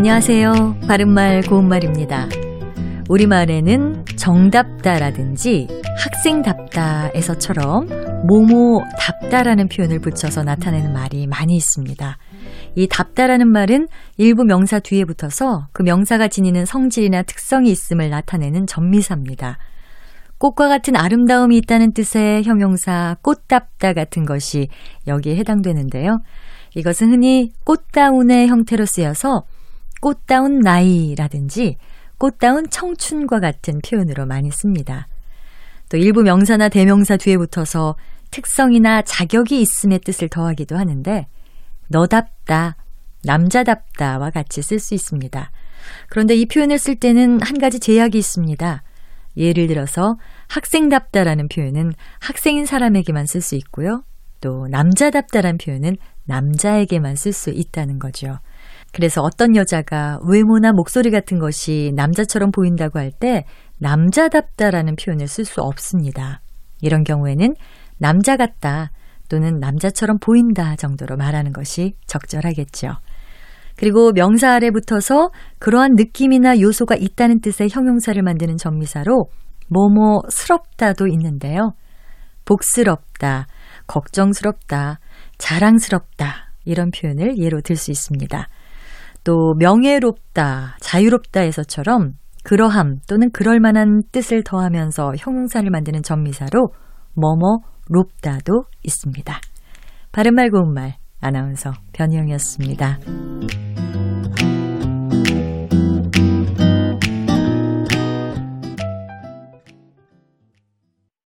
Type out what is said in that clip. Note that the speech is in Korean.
안녕하세요. 바른말 고운말입니다. 우리말에는 정답다라든지 학생답다에서처럼 뭐뭐답다라는 표현을 붙여서 나타내는 말이 많이 있습니다. 이 답다라는 말은 일부 명사 뒤에 붙어서 그 명사가 지니는 성질이나 특성이 있음을 나타내는 전미사입니다. 꽃과 같은 아름다움이 있다는 뜻의 형용사 꽃답다 같은 것이 여기에 해당되는데요. 이것은 흔히 꽃다운의 형태로 쓰여서 꽃다운 나이라든지 꽃다운 청춘과 같은 표현으로 많이 씁니다. 또 일부 명사나 대명사 뒤에 붙어서 특성이나 자격이 있음의 뜻을 더하기도 하는데 너답다, 남자답다와 같이 쓸 수 있습니다. 그런데 이 표현을 쓸 때는 한 가지 제약이 있습니다. 예를 들어서 학생답다라는 표현은 학생인 사람에게만 쓸 수 있고요. 또 남자답다라는 표현은 남자에게만 쓸 수 있다는 거죠. 그래서 어떤 여자가 외모나 목소리 같은 것이 남자처럼 보인다고 할 때 남자답다라는 표현을 쓸 수 없습니다. 이런 경우에는 남자 같다 또는 남자처럼 보인다 정도로 말하는 것이 적절하겠죠. 그리고 명사 아래 붙어서 그러한 느낌이나 요소가 있다는 뜻의 형용사를 만드는 전미사로 뭐뭐스럽다도 있는데요. 복스럽다, 걱정스럽다, 자랑스럽다 이런 표현을 예로 들 수 있습니다. 또 명예롭다, 자유롭다에서처럼 그러함 또는 그럴만한 뜻을 더하면서 형용사를 만드는 전미사로 뭐뭐롭다도 있습니다. 바른말 고운말 아나운서 변희영이었습니다.